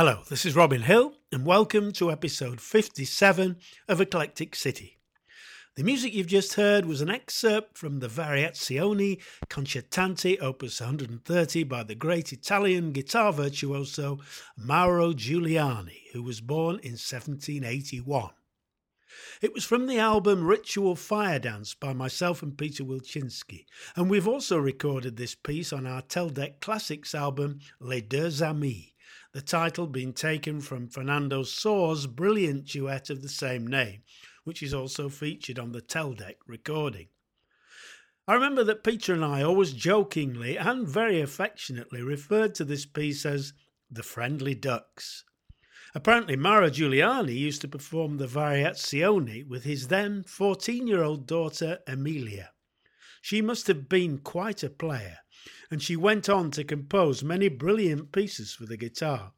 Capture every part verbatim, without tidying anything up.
Hello, this is Robin Hill and welcome to episode fifty-seven of Eclectic City. The music you've just heard was an excerpt from the Variazioni Concertanti opus one hundred thirty by the great Italian guitar virtuoso Mauro Giuliani, who was born in seventeen eighty-one. It was from the album Ritual Fire Dance by myself and Peter Wilczynski, and we've also recorded this piece on our Teldec Classics album Les Deux Amis, the title being taken from Fernando Sor's brilliant duet of the same name, which is also featured on the Teldec recording. I remember that Peter and I always jokingly and very affectionately referred to this piece as The Friendly Ducks. Apparently Mauro Giuliani used to perform the Variazioni with his then fourteen-year-old daughter Emilia. She must have been quite a player, and she went on to compose many brilliant pieces for the guitar.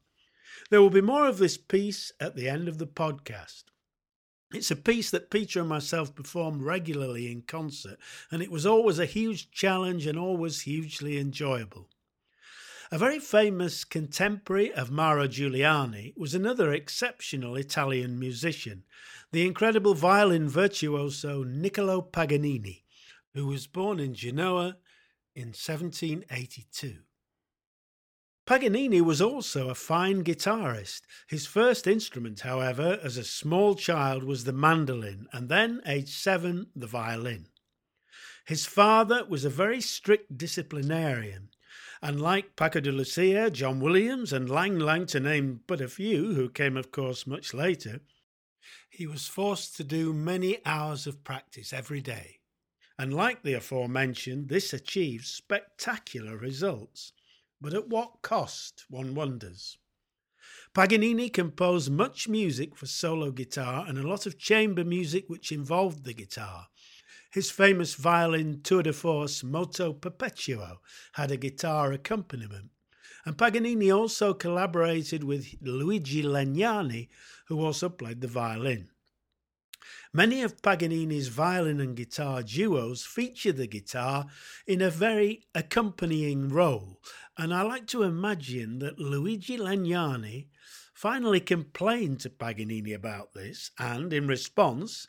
There will be more of this piece at the end of the podcast. It's a piece that Peter and myself performed regularly in concert, and it was always a huge challenge and always hugely enjoyable. A very famous contemporary of Mauro Giuliani was another exceptional Italian musician, the incredible violin virtuoso Niccolò Paganini, who was born in Genoa in seventeen eighty-two. Paganini was also a fine guitarist. His first instrument, however, as a small child was the mandolin, and then, aged seven, the violin. His father was a very strict disciplinarian, and like Paco de Lucia, John Williams and Lang Lang, to name but a few, who came of course much later, he was forced to do many hours of practice every day. And like the aforementioned, this achieved spectacular results. But at what cost, one wonders. Paganini composed much music for solo guitar and a lot of chamber music which involved the guitar. His famous violin tour de force Moto Perpetuo had a guitar accompaniment, and Paganini also collaborated with Luigi Legnani, who also played the violin. Many of Paganini's violin and guitar duos feature the guitar in a very accompanying role, and I like to imagine that Luigi Legnani finally complained to Paganini about this, and in response,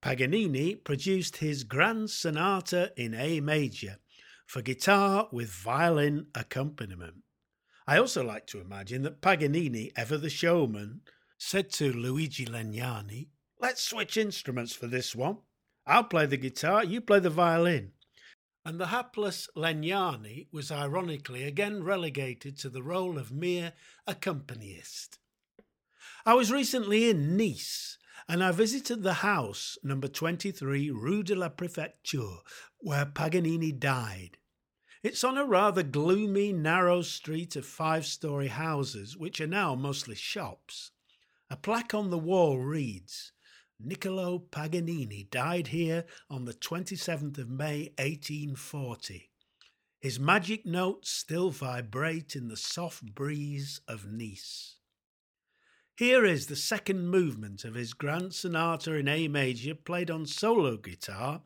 Paganini produced his Grand Sonata in A Major for guitar with violin accompaniment. I also like to imagine that Paganini, ever the showman, said to Luigi Legnani, "Let's switch instruments for this one. I'll play the guitar, you play the violin." And the hapless Legnani was ironically again relegated to the role of mere accompanist. I was recently in Nice, and I visited the house, number twenty-three, Rue de la Prefecture, where Paganini died. It's on a rather gloomy, narrow street of five-storey houses, which are now mostly shops. A plaque on the wall reads, "Niccolò Paganini died here on the twenty-seventh of May, eighteen forty. His magic notes still vibrate in the soft breeze of Nice." Here is the second movement of his Grand Sonata in A Major, played on solo guitar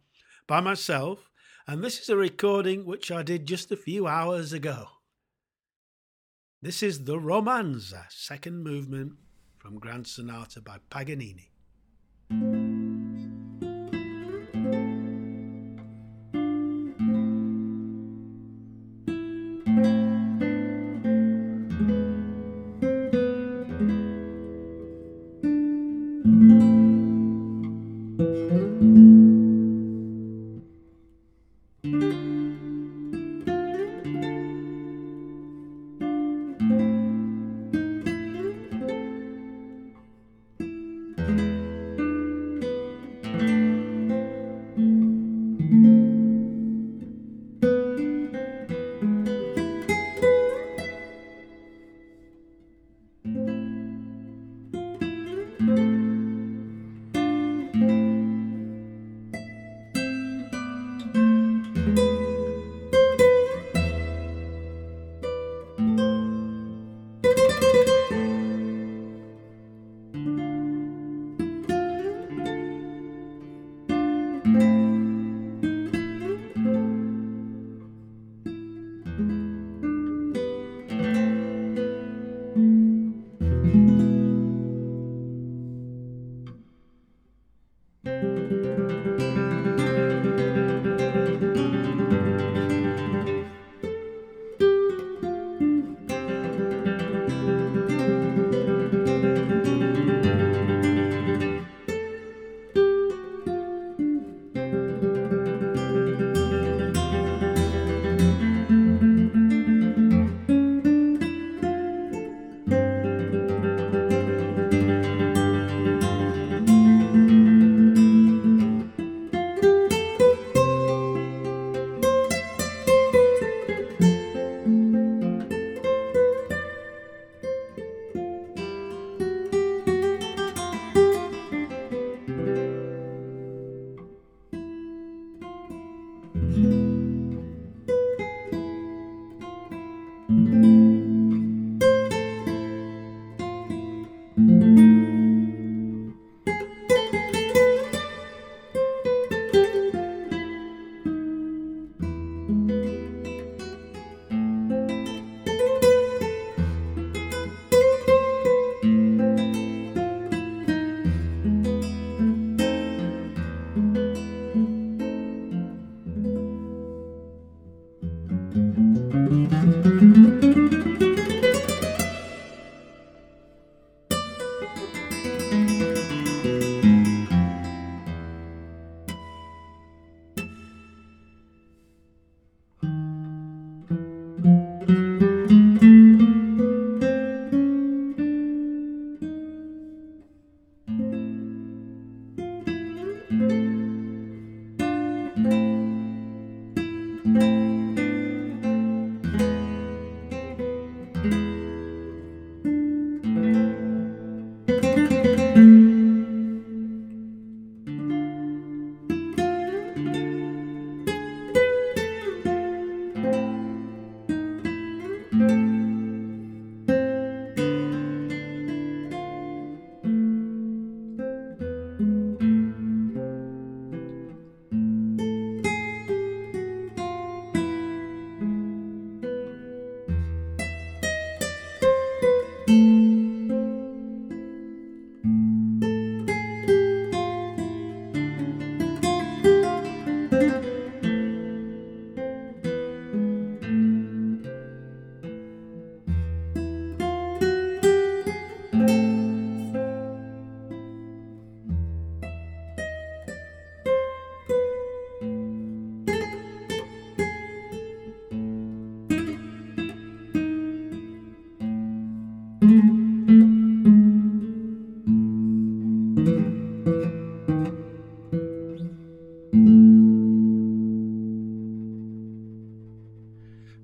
by myself, and this is a recording which I did just a few hours ago. This is the Romanza, second movement from Grand Sonata by Paganini.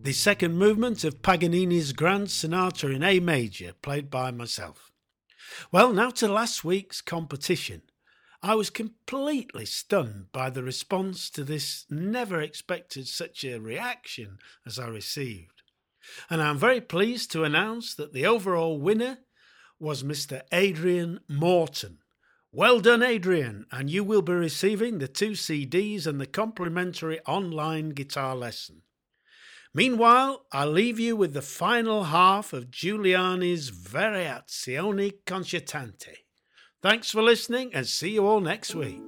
The second movement of Paganini's Grand Sonata in A Major, played by myself. Well, now to last week's competition. I was completely stunned by the response to this, never expected such a reaction as I received. And I'm very pleased to announce that the overall winner was Mister Adrian Morton. Well done, Adrian, and you will be receiving the two C Ds and the complimentary online guitar lesson. Meanwhile, I'll leave you with the final half of Giuliani's Variazioni Concertanti. Thanks for listening and see you all next week.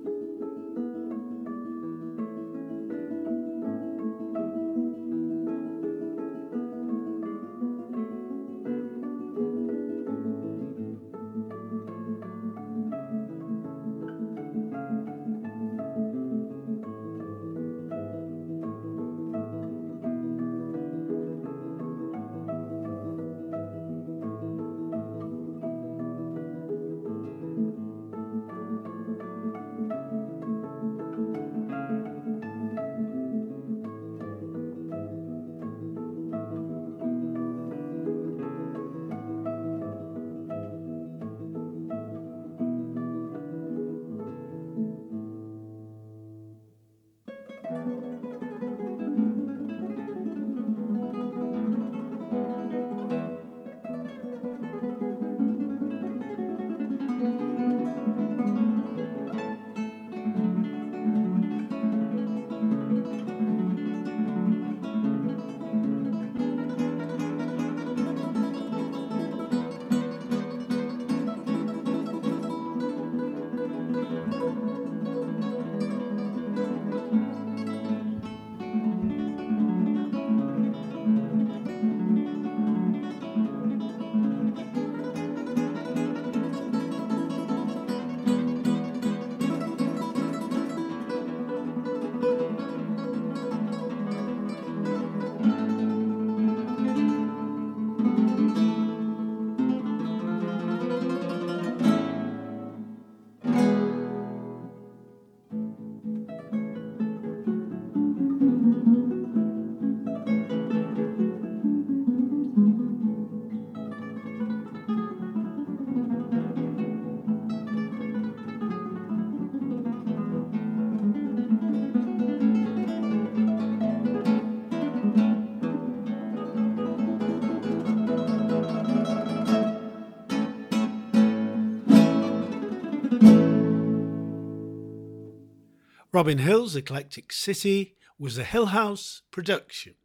Robin Hill's Eclectic City was a Hill House production.